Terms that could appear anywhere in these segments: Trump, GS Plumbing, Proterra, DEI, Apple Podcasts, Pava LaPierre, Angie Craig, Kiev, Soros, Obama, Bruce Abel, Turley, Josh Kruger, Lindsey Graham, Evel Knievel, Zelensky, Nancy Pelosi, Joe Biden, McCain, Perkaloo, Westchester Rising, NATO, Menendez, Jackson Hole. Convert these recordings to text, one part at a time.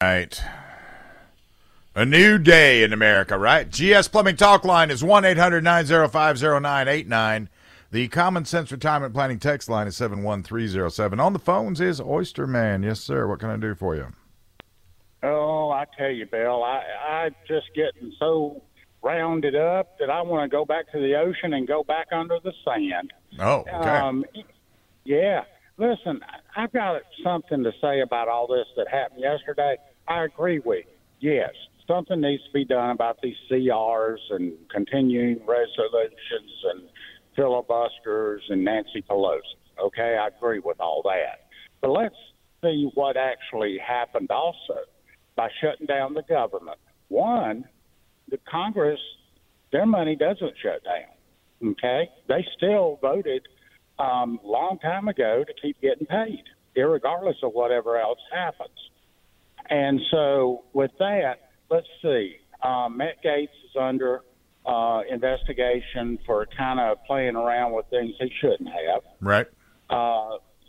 Right. A new day in America, right? GS Plumbing Talk Line is 1-800-905-0989. The Common Sense Retirement Planning Text Line is 71307. On the phones is Oyster Man. Yes, sir. What can I do for you? Oh, I tell you, Bill, I'm just getting so rounded up that I want to go back to the ocean and go back under the sand. Oh, okay. Yeah. Listen, I've got something to say about all this that happened yesterday. I agree with you. Yes, something needs to be done about these CRs and continuing resolutions and filibusters and Nancy Pelosi. Okay, I agree with all that. But let's see what actually happened also by shutting down the government. One, the Congress, their money doesn't shut down. Okay, they still voted long time ago to keep getting paid, irregardless of whatever else happens. And so with that, let's see. Matt Gaetz is under investigation for kind of playing around with things he shouldn't have. Right.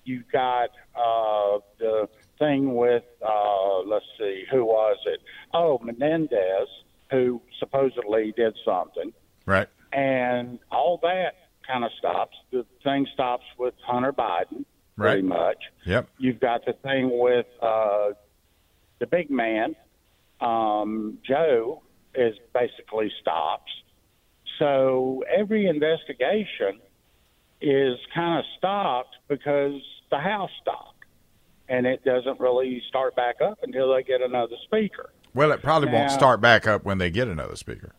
You got the thing with, let's see, who was it? Oh, Menendez, who supposedly did something. Right. And all that kind of stops. The thing stops with Hunter Biden, right. Pretty much. Yep. You've got the thing with the big man, Joe, is basically stops. So every investigation is kind of stopped because the House stopped. And it doesn't really start back up until they get another speaker. Well, it probably won't start back up when they get another speaker.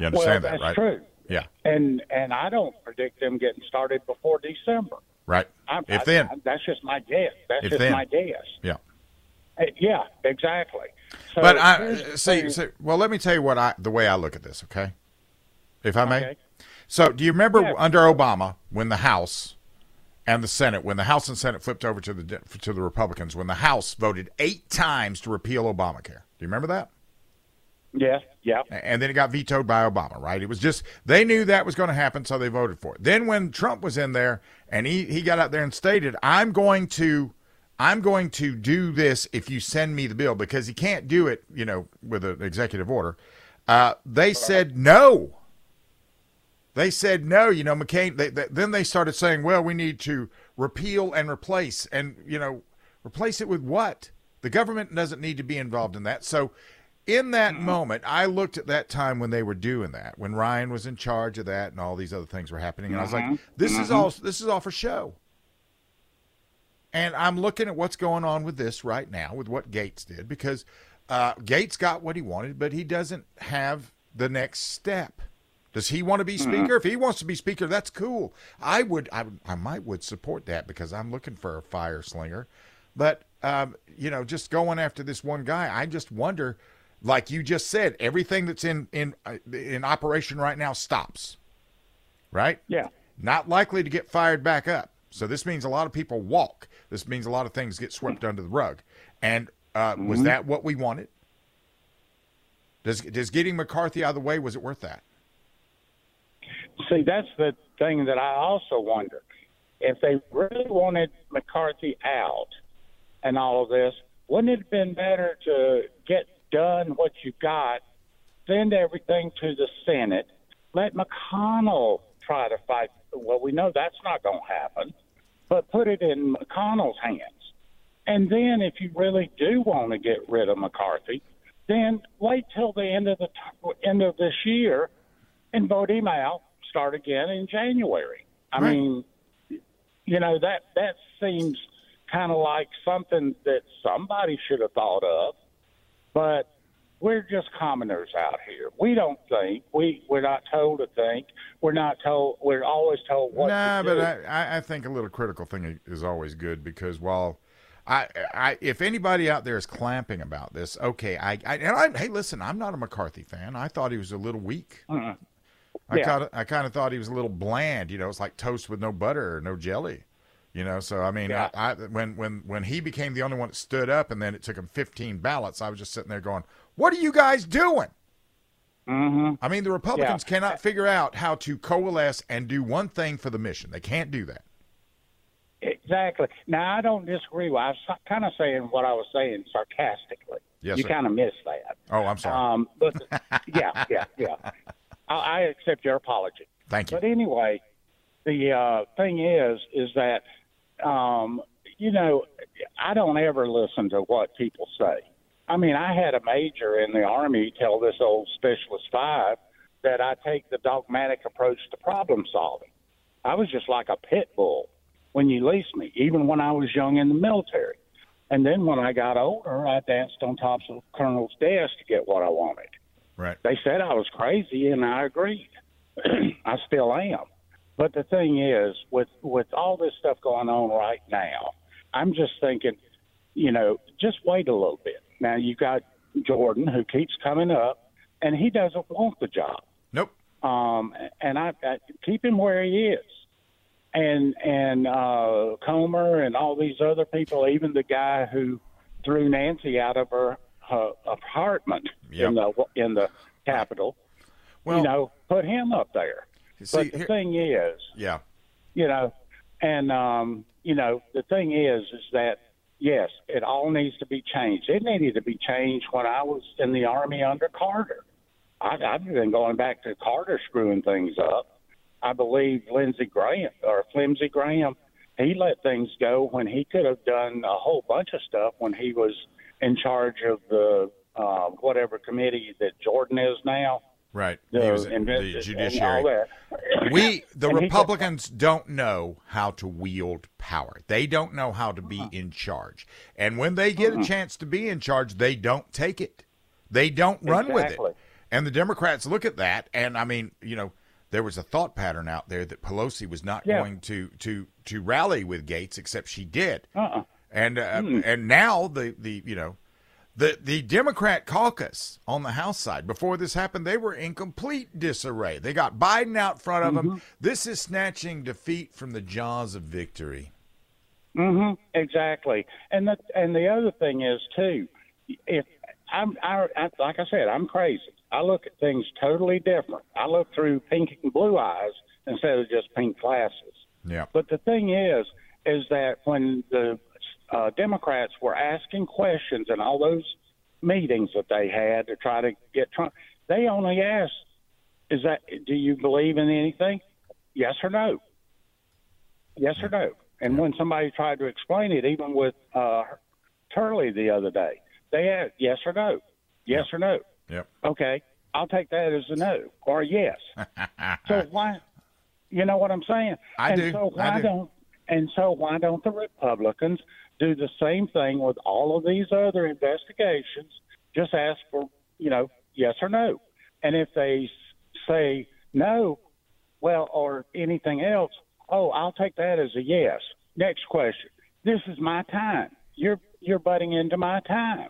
You understand that, right? That's true. Yeah, and I don't predict them getting started before December. Right. That's just my guess. Yeah. Yeah. Exactly. So but let me tell you what the way I look at this. Okay, if I may. Okay. So, do you remember under Obama when the House and the Senate, when the House and Senate flipped over to the Republicans, when the House voted 8 times to repeal Obamacare? Do you remember that? Yes. Yeah. And then it got vetoed by Obama, right? It was just, they knew that was going to happen, so they voted for it. Then when Trump was in there and he got out there and stated, I'm going to do this if you send me the bill, because he can't do it, with an executive order. They said no. They said no. McCain, then they started saying, well, we need to repeal and replace, and, replace it with what? The government doesn't need to be involved in that. So, in that moment, I looked at that time when they were doing that, when Ryan was in charge of that and all these other things were happening. And I was like, this is all for show. And I'm looking at what's going on with this right now, with what Gates did, because Gates got what he wanted, but he doesn't have the next step. Does he want to be speaker? If he wants to be speaker, that's cool. I might support that, because I'm looking for a fire slinger. But, just going after this one guy, I just wonder. Like you just said, everything that's in operation right now stops, right? Yeah. Not likely to get fired back up. So this means a lot of people walk. This means a lot of things get swept under the rug. And was that what we wanted? Does getting McCarthy out of the way, was it worth that? See, that's the thing that I also wonder. If they really wanted McCarthy out and all of this, wouldn't it have been better to get done what you got, send everything to the Senate, let McConnell try to fight? Well, we know that's not going to happen, but put it in McConnell's hands. And then if you really do want to get rid of McCarthy, then wait till the end of this year and vote him out, start again in January. I mean, that seems kind of like something that somebody should have thought of. But we're just commoners out here. We don't think. We're not told to think. We're not told. We're always told what to do. But I think a little critical thing is always good, because while if anybody out there is clamping about this, okay, hey, listen, I'm not a McCarthy fan. I thought he was a little weak. Mm-hmm. I kind of thought he was a little bland. It's like toast with no butter or no jelly. So I mean, yeah. When he became the only one that stood up, and then it took him 15 ballots, I was just sitting there going, "What are you guys doing?" Mm-hmm. I mean, the Republicans cannot figure out how to coalesce and do one thing for the mission. They can't do that. Exactly. Now I don't disagree. I was kind of saying what I was saying sarcastically. Yes, you kind of missed that. Oh, I'm sorry. But yeah. I accept your apology. Thank you. But anyway, the thing is that, I don't ever listen to what people say. I mean, I had a major in the Army tell this old Specialist 5 that I take the dogmatic approach to problem solving. I was just like a pit bull when you leased me, even when I was young in the military. And then when I got older, I danced on top of the colonel's desk to get what I wanted. Right. They said I was crazy, and I agreed. I still am. But the thing is, with all this stuff going on right now, I'm just thinking, just wait a little bit. Now, you got Jordan, who keeps coming up, and he doesn't want the job. Nope. And I keep him where he is. And Comer and all these other people, even the guy who threw Nancy out of her apartment in the Capitol, well, put him up there. See, but the thing is, the thing is that, yes, it all needs to be changed. It needed to be changed when I was in the Army under Carter. I've been going back to Carter screwing things up. I believe Lindsey Graham, he let things go when he could have done a whole bunch of stuff when he was in charge of the whatever committee that Jordan is now. Right. He was in the judiciary. The Republicans don't know how to wield power. They don't know how to be in charge. And when they get a chance to be in charge, they don't take it. They don't run with it. And the Democrats look at that, and I mean, there was a thought pattern out there that Pelosi was not going to rally with Gaetz, except she did. And now the Democrat caucus on the House side, before this happened, they were in complete disarray. They got Biden out front of them. This is snatching defeat from the jaws of victory. Exactly. And the other thing is too, if I like I said, I'm crazy. I look at things totally different. I look through pink and blue eyes instead of just pink glasses. Yeah. But the thing is that when the Democrats were asking questions in all those meetings that they had to try to get Trump, they only asked, do you believe in anything? Yes or no. Yes or no. And when somebody tried to explain it, even with Turley the other day, they asked yes or no. Yes or no. Yep. Okay, I'll take that as a no or a yes. So why, you know what I'm saying? So why don't the Republicans do the same thing with all of these other investigations? Just ask for, yes or no. And if they say no, well, or anything else, I'll take that as a yes. Next question. This is my time. You're butting into my time.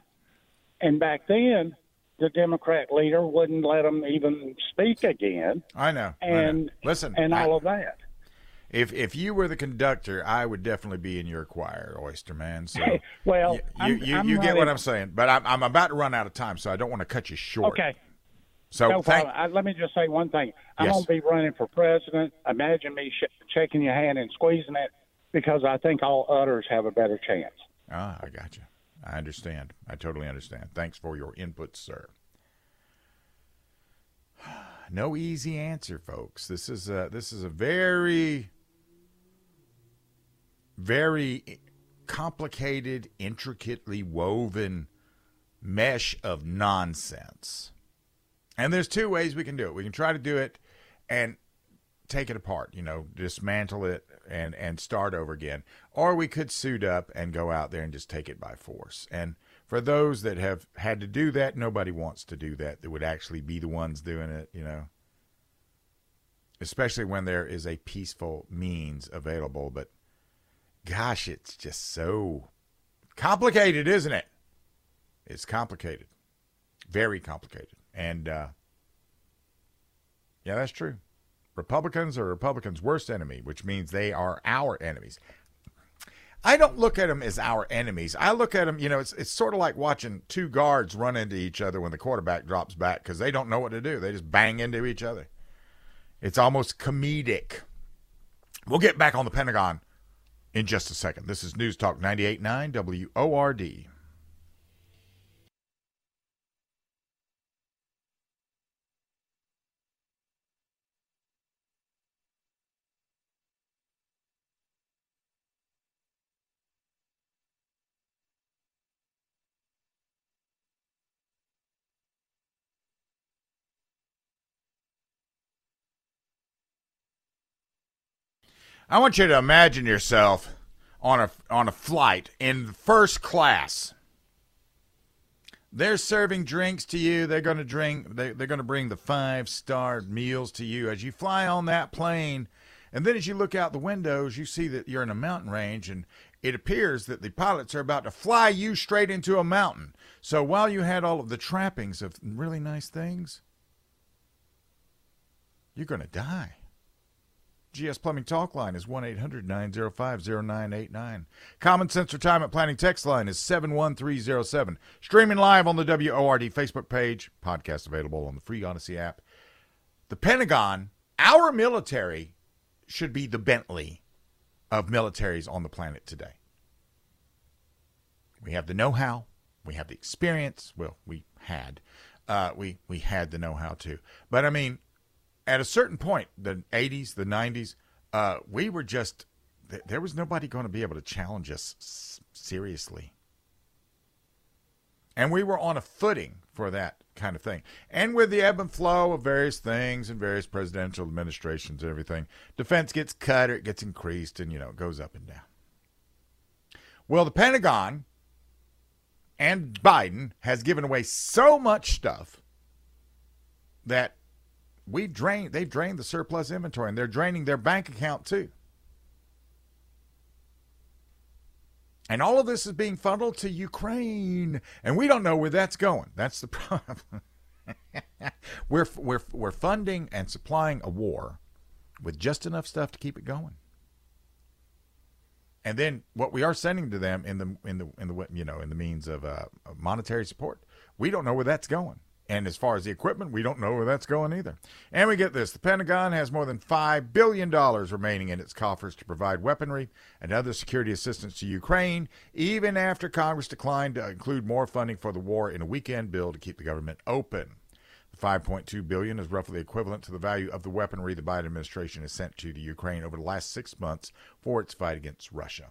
And back then, the Democrat leader wouldn't let them even speak again. I know. Listen, and all of that. If you were the conductor, I would definitely be in your choir, Oyster Man. So well, you get what I'm saying. But I'm about to run out of time, so I don't want to cut you short. Okay. So no problem. Let me just say one thing. I'm going to be running for president. Imagine me shaking your hand and squeezing it, because I think all others have a better chance. Ah, I got you. I understand. I totally understand. Thanks for your input, sir. No easy answer, folks. This is a very, very complicated, intricately woven mesh of nonsense. And there's two ways we can do it. We can try to do it and take it apart, dismantle it and start over again, or we could suit up and go out there and just take it by force. And for those that have had to do that, nobody wants to do that. That would actually be the ones doing it, especially when there is a peaceful means available. But gosh, it's just so complicated, isn't it? It's complicated, very complicated. And yeah, that's true. Republicans are Republicans' worst enemy, which means they are our enemies. I don't look at them as our enemies. I look at them, it's sort of like watching two guards run into each other when the quarterback drops back because they don't know what to do. They just bang into each other. It's almost comedic. We'll get back on the Pentagon in just a second. This is News Talk 98.9 WORD. I want you to imagine yourself on a flight in first class. They're serving drinks to you. They're going to drink. They're going to bring the 5-star meals to you as you fly on that plane. And then as you look out the windows, you see that you're in a mountain range, and it appears that the pilots are about to fly you straight into a mountain. So while you had all of the trappings of really nice things, you're going to die. GS Plumbing Talk Line is 1-800-905-0989. Common Sense Retirement Planning Text Line is 71307. Streaming live on the WORD Facebook page. Podcast available on the free Odyssey app. The Pentagon, our military, should be the Bentley of militaries on the planet today. We have the know-how. We have the experience. Well, we had. We had the know-how too. But I mean, at a certain point, the 80s, the 90s, we were just, there was nobody going to be able to challenge us seriously. And we were on a footing for that kind of thing. And with the ebb and flow of various things and various presidential administrations and everything, defense gets cut or it gets increased and, you know, it goes up and down. Well, the Pentagon and Biden has given away so much stuff that they've drained the surplus inventory, and they're draining their bank account too. And all of this is being funneled to Ukraine, and we don't know where that's going. That's the problem. We're funding and supplying a war with just enough stuff to keep it going. And then what we are sending to them in the means of monetary support, we don't know where that's going. And as far as the equipment, we don't know where that's going either. And we get this. The Pentagon has more than $5 billion remaining in its coffers to provide weaponry and other security assistance to Ukraine, even after Congress declined to include more funding for the war in a weekend bill to keep the government open. The $5.2 billion is roughly equivalent to the value of the weaponry the Biden administration has sent to the Ukraine over the last 6 months for its fight against Russia.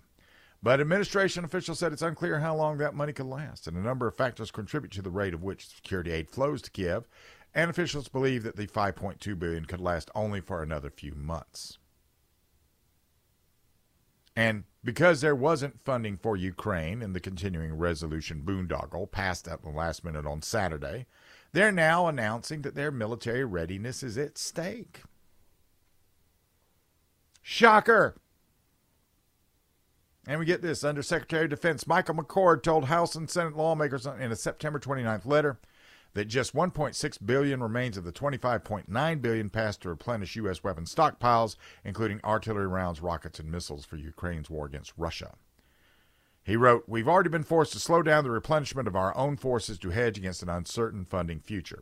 But administration officials said it's unclear how long that money could last, and a number of factors contribute to the rate of which security aid flows to Kiev, and officials believe that the $5.2 billion could last only for another few months. And because there wasn't funding for Ukraine in the continuing resolution boondoggle passed at the last minute on Saturday, they're now announcing that their military readiness is at stake. Shocker! And we get this. Undersecretary of Defense Michael McCord told House and Senate lawmakers in a September 29th letter that just $1.6 billion remains of the $25.9 billion passed to replenish U.S. weapon stockpiles, including artillery rounds, rockets, and missiles for Ukraine's war against Russia. He wrote, "We've already been forced to slow down the replenishment of our own forces to hedge against an uncertain funding future.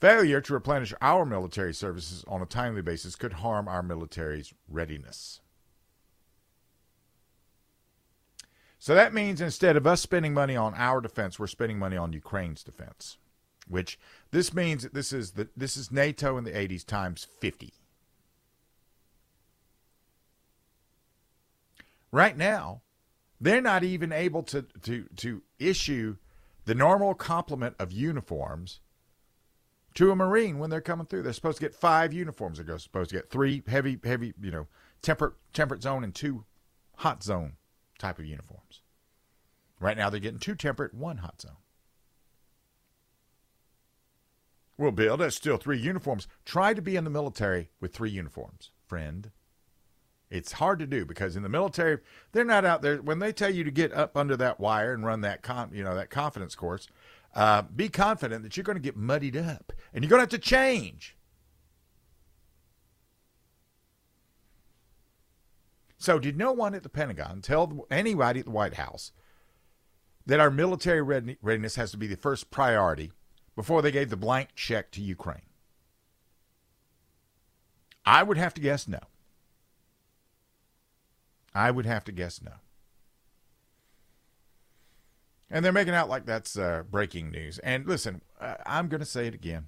Failure to replenish our military services on a timely basis could harm our military's readiness." So that means instead of us spending money on our defense, we're spending money on Ukraine's defense, which this means that this is NATO in the 80s times 50. Right now, they're not even able to issue the normal complement of uniforms to a Marine when they're coming through. They're supposed to get 5 uniforms. They're supposed to get 3 heavy, you know, temperate zone and 2 hot zone type of uniforms. Right now they're getting 2 temperate, 1 hot zone. Well, Bill, that's still 3 uniforms. Try to be in the military with 3 uniforms, friend. It's hard to do because in the military, they're not out there. When they tell you to get up under that wire and run that that confidence course, be confident that you're going to get muddied up and you're going to have to change. So did no one at the Pentagon tell anybody at the White House that our military readiness has to be the first priority before they gave the blank check to Ukraine? I would have to guess no. I would have to guess no. And they're making out like that's breaking news. And listen, I'm going to say it again.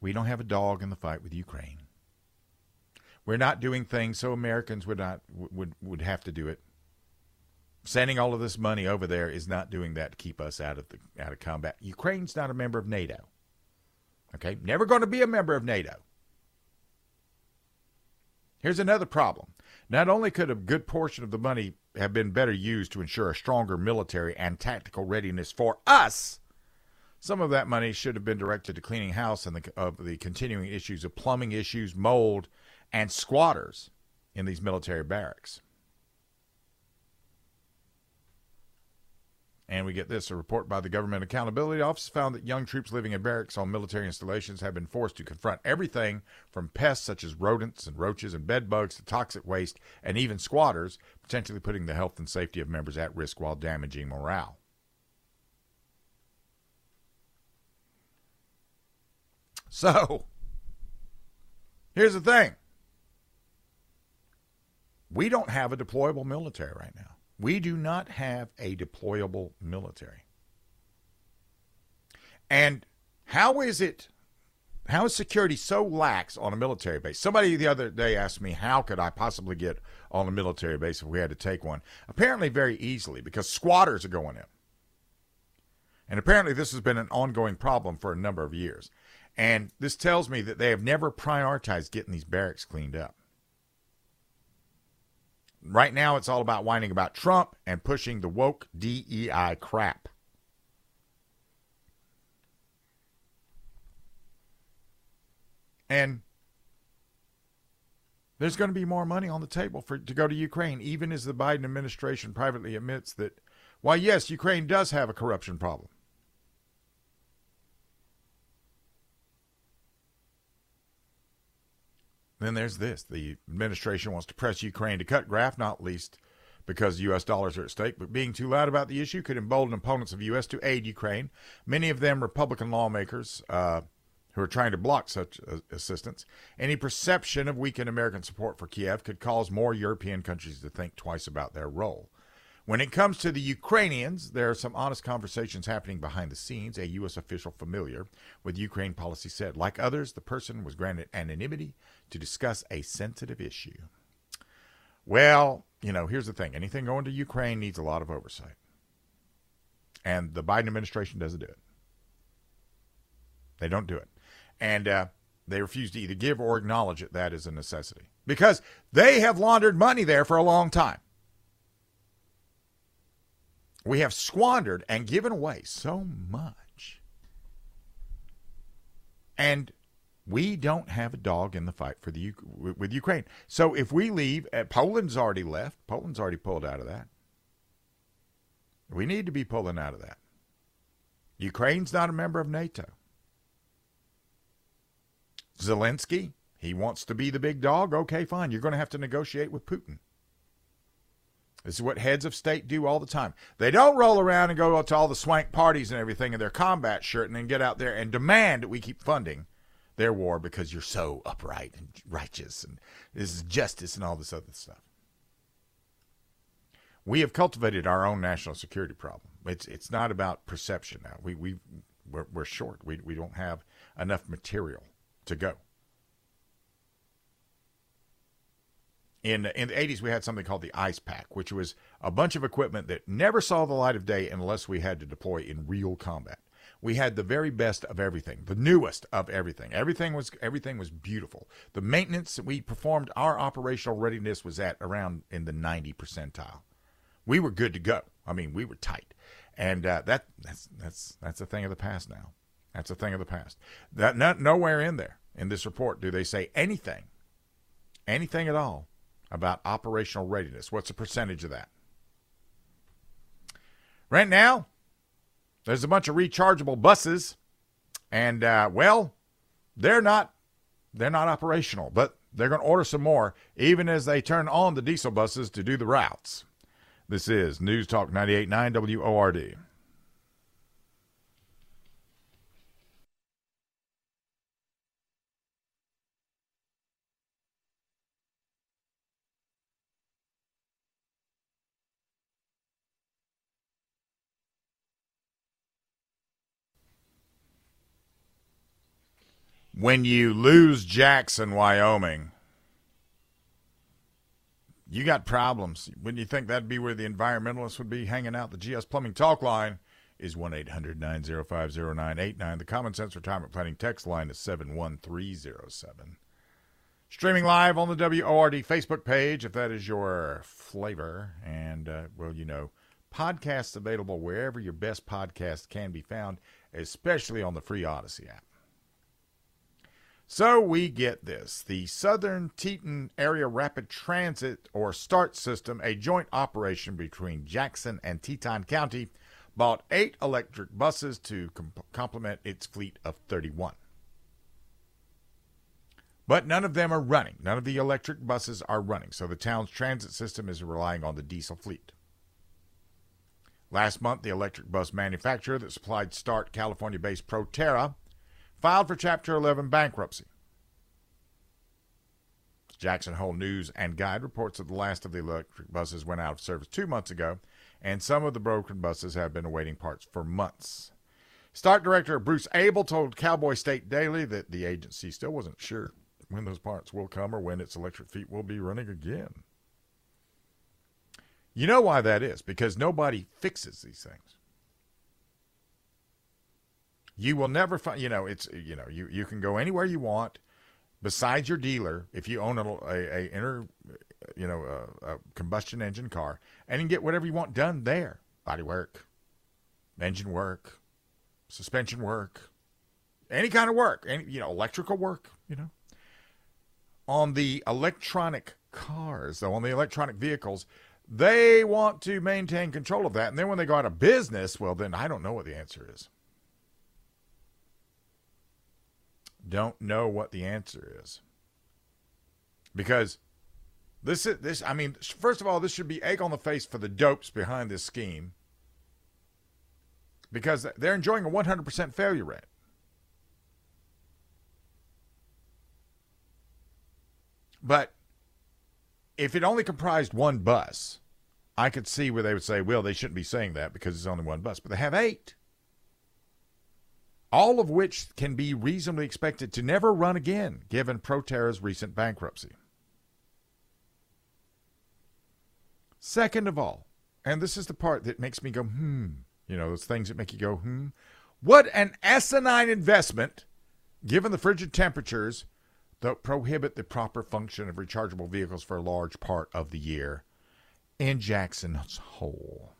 We don't have a dog in the fight with Ukraine. We're not doing things so Americans would have to do it. Sending all of this money over there is not doing that to keep us out of combat. Ukraine's not a member of NATO. Okay? Never going to be a member of NATO. Here's another problem. Not only could a good portion of the money have been better used to ensure a stronger military and tactical readiness for us, some of that money should have been directed to cleaning house and of the continuing issues of plumbing issues, mold, and squatters in these military barracks. And we get this, a report by the Government Accountability Office found that young troops living in barracks on military installations have been forced to confront everything from pests such as rodents and roaches and bed bugs to toxic waste and even squatters, potentially putting the health and safety of members at risk while damaging morale. So, here's the thing. We don't have a deployable military right now. We do not have a deployable military. And how is security so lax on a military base? Somebody the other day asked me, how could I possibly get on a military base if we had to take one? Apparently very easily, because squatters are going in. And apparently this has been an ongoing problem for a number of years. And this tells me that they have never prioritized getting these barracks cleaned up. Right now, it's all about whining about Trump and pushing the woke DEI crap. And there's going to be more money on the table to go to Ukraine, even as the Biden administration privately admits that, while yes, Ukraine does have a corruption problem. Then there's this. The administration wants to press Ukraine to cut graft, not least because U.S. dollars are at stake. But being too loud about the issue could embolden opponents of U.S. to aid Ukraine, many of them Republican lawmakers who are trying to block such assistance. Any perception of weakened American support for Kiev could cause more European countries to think twice about their role. When it comes to the Ukrainians, there are some honest conversations happening behind the scenes, a U.S. official familiar with Ukraine policy said. Like others, the person was granted anonymity to discuss a sensitive issue. Well, you know, here's the thing. Anything going to Ukraine needs a lot of oversight. And the Biden administration doesn't do it. They don't do it. And they refuse to either give or acknowledge it. That is a necessity. Because they have laundered money there for a long time. We have squandered and given away so much. And we don't have a dog in the fight with Ukraine. So if we leave, Poland's already left. Poland's already pulled out of that. We need to be pulling out of that. Ukraine's not a member of NATO. Zelensky, he wants to be the big dog. Okay, fine. You're going to have to negotiate with Putin. This is what heads of state do all the time. They don't roll around and go to all the swank parties and everything in their combat shirt and then get out there and demand that we keep funding their war because you're so upright and righteous and this is justice and all this other stuff. We have cultivated our own national security problem. It's not about perception now. We're short. We don't have enough material to go. In the 80s, we had something called the ICE Pack, which was a bunch of equipment that never saw the light of day unless we had to deploy in real combat. We had the very best of everything, the newest of everything. Everything was beautiful. The maintenance that we performed, our operational readiness was at around in the 90th percentile. We were good to go. I mean, we were tight. And that's a thing of the past now. That's a thing of the past. That nowhere in there, in this report, do they say anything at all about operational readiness. What's the percentage of that? Right now, there's a bunch of rechargeable buses, and they're not operational, but they're going to order some more, even as they turn on the diesel buses to do the routes. This is News Talk 98.9 WORD. When you lose Jackson, Wyoming, you got problems. Wouldn't you think that'd be where the environmentalists would be hanging out? The GS Plumbing Talk Line is 1-800-905-0989. The Common Sense Retirement Planning text line is 71307. Streaming live on the WORD Facebook page, if that is your flavor. And, podcasts available wherever your best podcast can be found, especially on the free Odyssey app. So we get this. The Southern Teton Area Rapid Transit, or START system, a joint operation between Jackson and Teton County, bought 8 electric buses to complement its fleet of 31. But none of them are running. None of the electric buses are running, so the town's transit system is relying on the diesel fleet. Last month, the electric bus manufacturer that supplied START, California-based Proterra, filed for Chapter 11 bankruptcy. Jackson Hole News and Guide reports that the last of the electric buses went out of service 2 months ago, and some of the broken buses have been awaiting parts for months. START director Bruce Abel told Cowboy State Daily that the agency still wasn't sure when those parts will come or when its electric fleet will be running again. You know why that is? Because nobody fixes these things. You will never find, you can go anywhere you want besides your dealer if you own a combustion engine car, and you can get whatever you want done there. Body work, engine work, suspension work, any kind of work, electrical work, On the electronic cars, though, on the electronic vehicles, they want to maintain control of that. And then when they go out of business, well, then I don't know what the answer is. Don't know what the answer is. Because first of all, this should be egg on the face for the dopes behind this scheme. Because they're enjoying a 100% failure rate. But if it only comprised one bus, I could see where they would say, well, they shouldn't be saying that because it's only one bus. But they have 8. All of which can be reasonably expected to never run again, given Proterra's recent bankruptcy. Second of all, and this is the part that makes me go, those things that make you go, what an asinine investment, given the frigid temperatures that prohibit the proper function of rechargeable vehicles for a large part of the year in Jackson's Hole.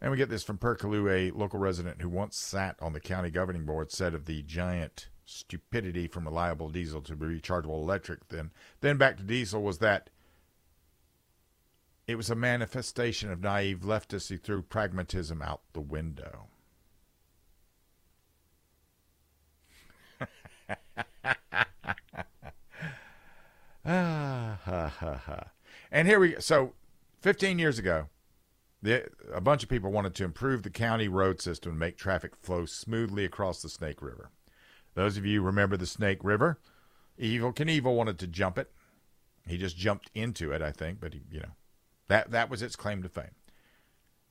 And we get this from Perkaloo, a local resident who once sat on the county governing board, said of the giant stupidity from reliable diesel to rechargeable electric, then back to diesel, was that it was a manifestation of naive leftists who threw pragmatism out the window. And here we go. So 15 years ago, a bunch of people wanted to improve the county road system and make traffic flow smoothly across the Snake River. Those of you who remember the Snake River, Evel Knievel wanted to jump it. He just jumped into it, I think, but that was its claim to fame.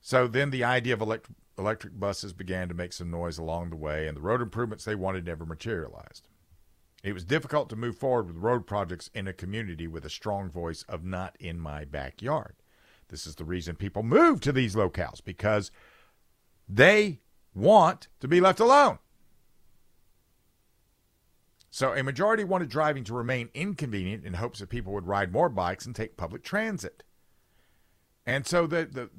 So then the idea of electric buses began to make some noise along the way, and the road improvements they wanted never materialized. It was difficult to move forward with road projects in a community with a strong voice of not in my backyard. This is the reason people move to these locales, because they want to be left alone. So a majority wanted driving to remain inconvenient in hopes that people would ride more bikes and take public transit. And so the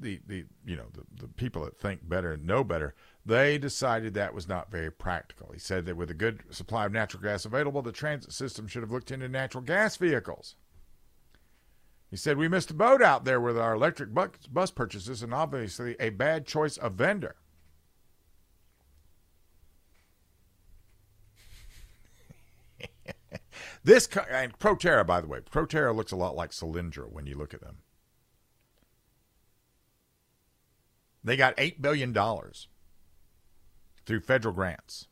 people that think better and know better, they decided that was not very practical. He said that with a good supply of natural gas available, the transit system should have looked into natural gas vehicles. He said, we missed the boat out there with our electric bus purchases, and obviously a bad choice of vendor. This, and Proterra, by the way, Proterra looks a lot like Solyndra when you look at them. They got $8 billion through federal grants.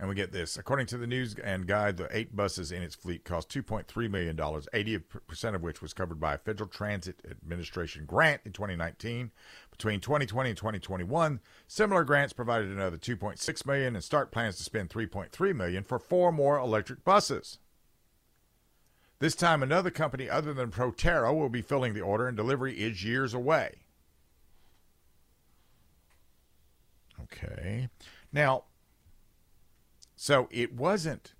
And we get this. According to the News and Guide, the 8 buses in its fleet cost $2.3 million, 80% of which was covered by a Federal Transit Administration grant in 2019. Between 2020 and 2021, similar grants provided another $2.6 million, and START plans to spend $3.3 million for 4 more electric buses. This time, another company other than Proterra will be filling the order, and delivery is years away. Okay. Now, So it wasn't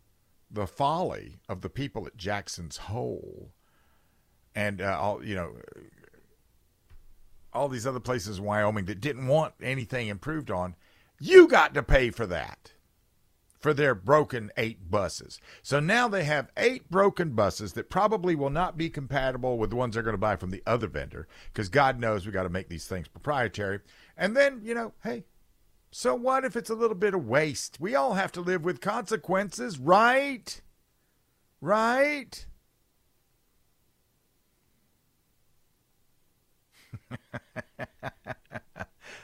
the folly of the people at Jackson's Hole and all these other places in Wyoming that didn't want anything improved on. You got to pay for that, for their broken 8 buses. So now they have 8 broken buses that probably will not be compatible with the ones they're going to buy from the other vendor, because God knows we got to make these things proprietary. And then, hey, so what if it's a little bit of waste? We all have to live with consequences, right? Right?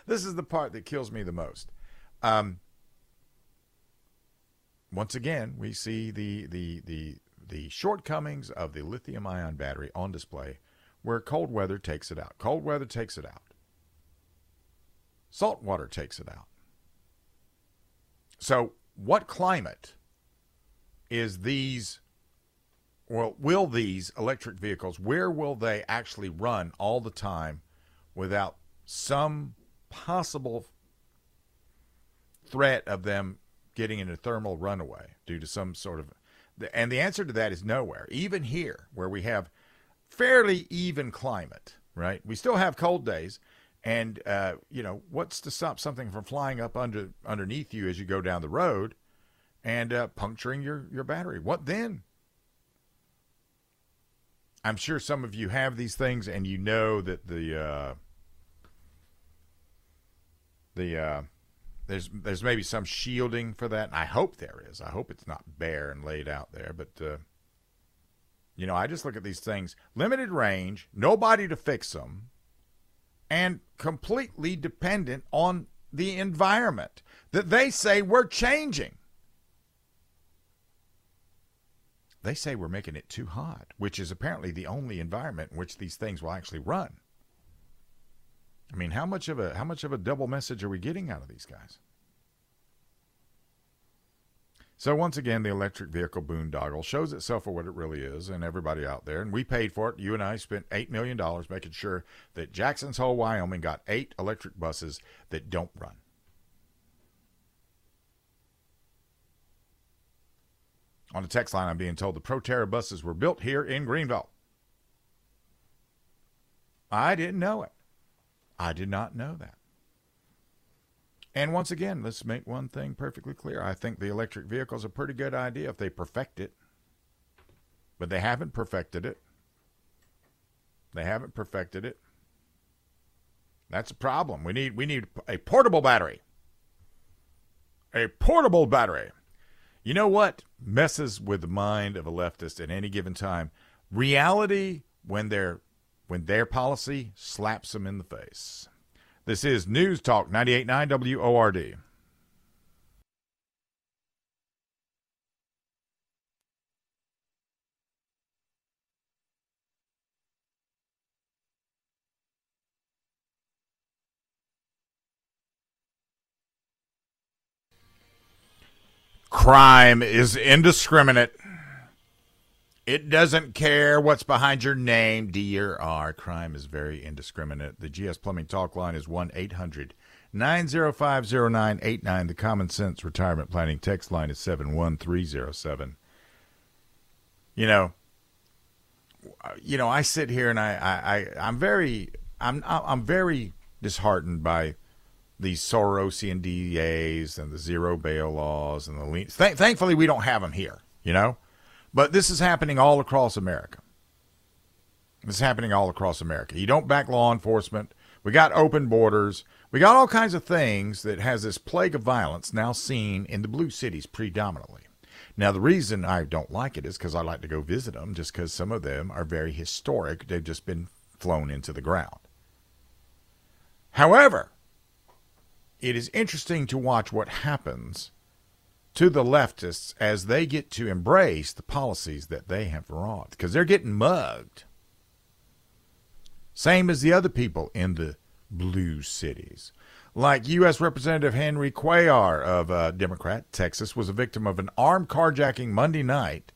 This is the part that kills me the most. Once again, we see the shortcomings of the lithium-ion battery on display, where cold weather takes it out. Cold weather takes it out. Salt water takes it out. So what climate is these, well, will these electric vehicles, where will they actually run all the time without some possible threat of them getting into thermal runaway due to some sort of... And the answer to that is nowhere. Even here, where we have fairly even climate, right? We still have cold days. And, what's to stop something from flying up underneath you as you go down the road and puncturing your battery? What then? I'm sure some of you have these things, and you know that there's maybe some shielding for that. I hope there is. I hope it's not bare and laid out there. But, I just look at these things. Limited range, nobody to fix them, and completely dependent on the environment that they say we're changing. They say we're making it too hot, which is apparently the only environment in which these things will actually run. I mean, how much of a double message are we getting out of these guys? So once again, the electric vehicle boondoggle shows itself for what it really is, and everybody out there, and we paid for it. You and I spent $8 million making sure that Jackson's Hole, Wyoming got 8 electric buses that don't run. On the text line, I'm being told the Proterra buses were built here in Greenville. I didn't know it. I did not know that. And once again, let's make one thing perfectly clear. I think the electric vehicle is a pretty good idea if they perfect it. But they haven't perfected it. They haven't perfected it. That's a problem. We need a portable battery. A portable battery. You know what messes with the mind of a leftist at any given time? Reality when their policy slaps them in the face. This is News Talk 98.9 WORD. Crime is indiscriminate. It doesn't care what's behind your name, D or R. Crime is very indiscriminate. The GS Plumbing Talk line is 1-800-905-0989. The Common Sense Retirement Planning text line is 71307. I sit here and I'm very disheartened by the Sorosian DEAs and the zero bail laws and the lien. Thankfully, we don't have them here, But this is happening all across America. This is happening all across America. You don't back law enforcement. We got open borders. We got all kinds of things that has this plague of violence now seen in the blue cities predominantly. Now, the reason I don't like it is because I like to go visit them, just because some of them are very historic. They've just been flown into the ground. However, it is interesting to watch what happens to the leftists as they get to embrace the policies that they have wrought, because they're getting mugged. Same as the other people in the blue cities. Like U.S. Representative Henry Cuellar of Democrat, Texas, was a victim of an armed carjacking Monday night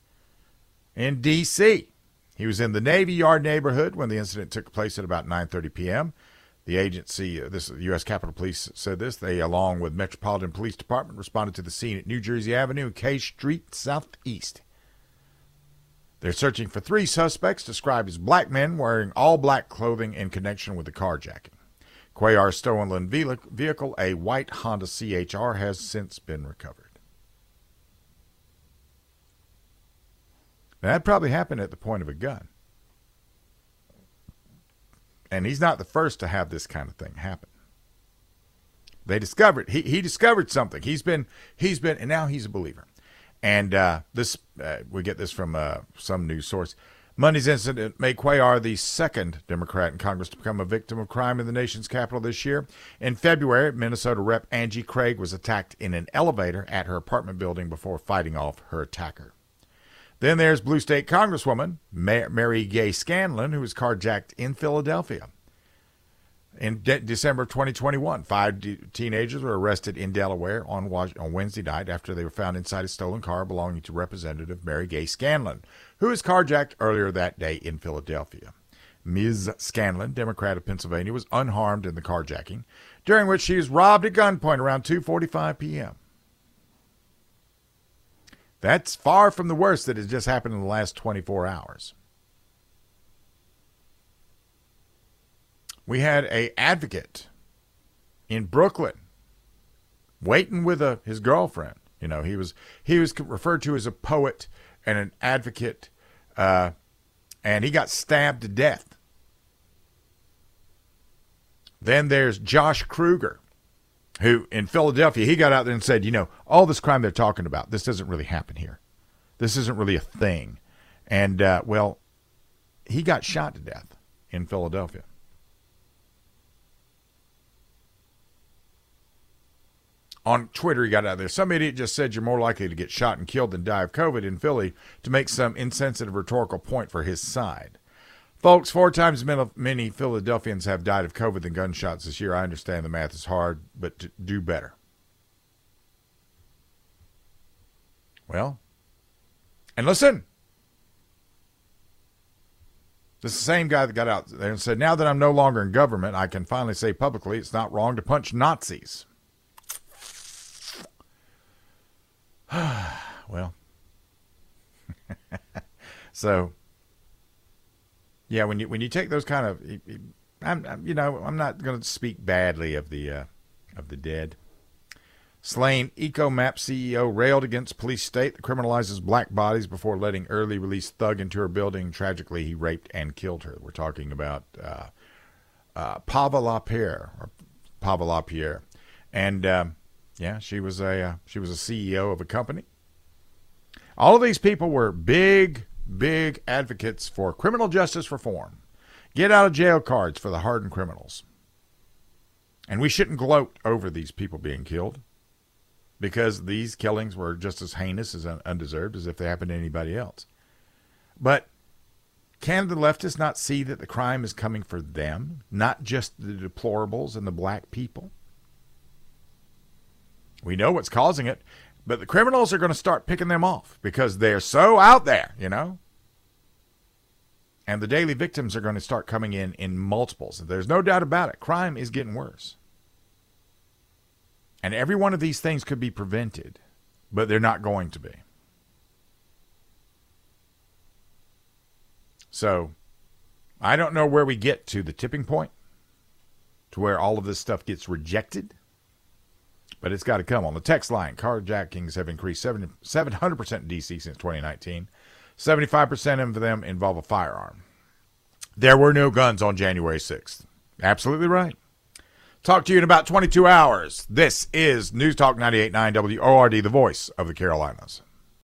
in D.C. He was in the Navy Yard neighborhood when the incident took place at about 9:30 p.m. The agency, this U.S. Capitol Police said this. They, along with Metropolitan Police Department, responded to the scene at New Jersey Avenue and K Street Southeast. They're searching for three suspects described as black men wearing all black clothing in connection with the carjacking. Cuellar's stolen vehicle, a white Honda CHR, has since been recovered. Now, that probably happened at the point of a gun. And he's not the first to have this kind of thing happen. They discovered, he discovered something. He's been, and now he's a believer. And we get this from some news source. Monday's incident made Cuellar the second Democrat in Congress to become a victim of crime in the nation's capital this year. In February, Minnesota Rep. Angie Craig was attacked in an elevator at her apartment building before fighting off her attacker. Then there's Blue State Congresswoman Mary Gay Scanlon, who was carjacked in Philadelphia. In December 2021, five teenagers were arrested in Delaware on Wednesday night after they were found inside a stolen car belonging to Representative Mary Gay Scanlon, who was carjacked earlier that day in Philadelphia. Ms. Scanlon, Democrat of Pennsylvania, was unharmed in the carjacking, during which she was robbed at gunpoint around 2:45 p.m. That's far from the worst that has just happened in the last 24 hours. We had an advocate in Brooklyn waiting with his girlfriend. You know, he was referred to as a poet and an advocate, and he got stabbed to death. Then there's Josh Kruger, who in Philadelphia, he got out there and said, you know, all this crime they're talking about, this doesn't really happen here. This isn't really a thing. And, well, he got shot to death in Philadelphia. On Twitter, he got out there. Some idiot just said you're more likely to get shot and killed than die of COVID in Philly to make some insensitive rhetorical point for his side. Folks, four times as many Philadelphians have died of COVID than gunshots this year. I understand the math is hard, but to do better. Well, and listen. This is the same guy that got out there and said, now that I'm no longer in government, I can finally say publicly it's not wrong to punch Nazis. Well, so... yeah, when you take those kind of, I'm not going to speak badly of the dead. Slain EcoMap CEO railed against police state that criminalizes black bodies before letting early release thug into her building. Tragically, he raped and killed her. We're talking about Pava LaPierre, or Pava LaPierre, and she was a CEO of a company. All of these people were big advocates for criminal justice reform. Get out of jail cards for the hardened criminals. And we shouldn't gloat over these people being killed, because these killings were just as heinous as undeserved as if they happened to anybody else. But can the leftists not see that the crime is coming for them, not just the deplorables and the black people? We know what's causing it. But the criminals are going to start picking them off because they're so out there, you know. And the daily victims are going to start coming in multiples. There's no doubt about it. Crime is getting worse. And every one of these things could be prevented, but they're not going to be. So I don't know where we get to the tipping point to where all of this stuff gets rejected. But it's got to come. On the text line, carjackings have increased 700% in D.C. since 2019. 75% of them involve a firearm. There were no guns on January 6th. Absolutely right. Talk to you in about 22 hours. This is News Talk 98.9 WORD, the voice of the Carolinas.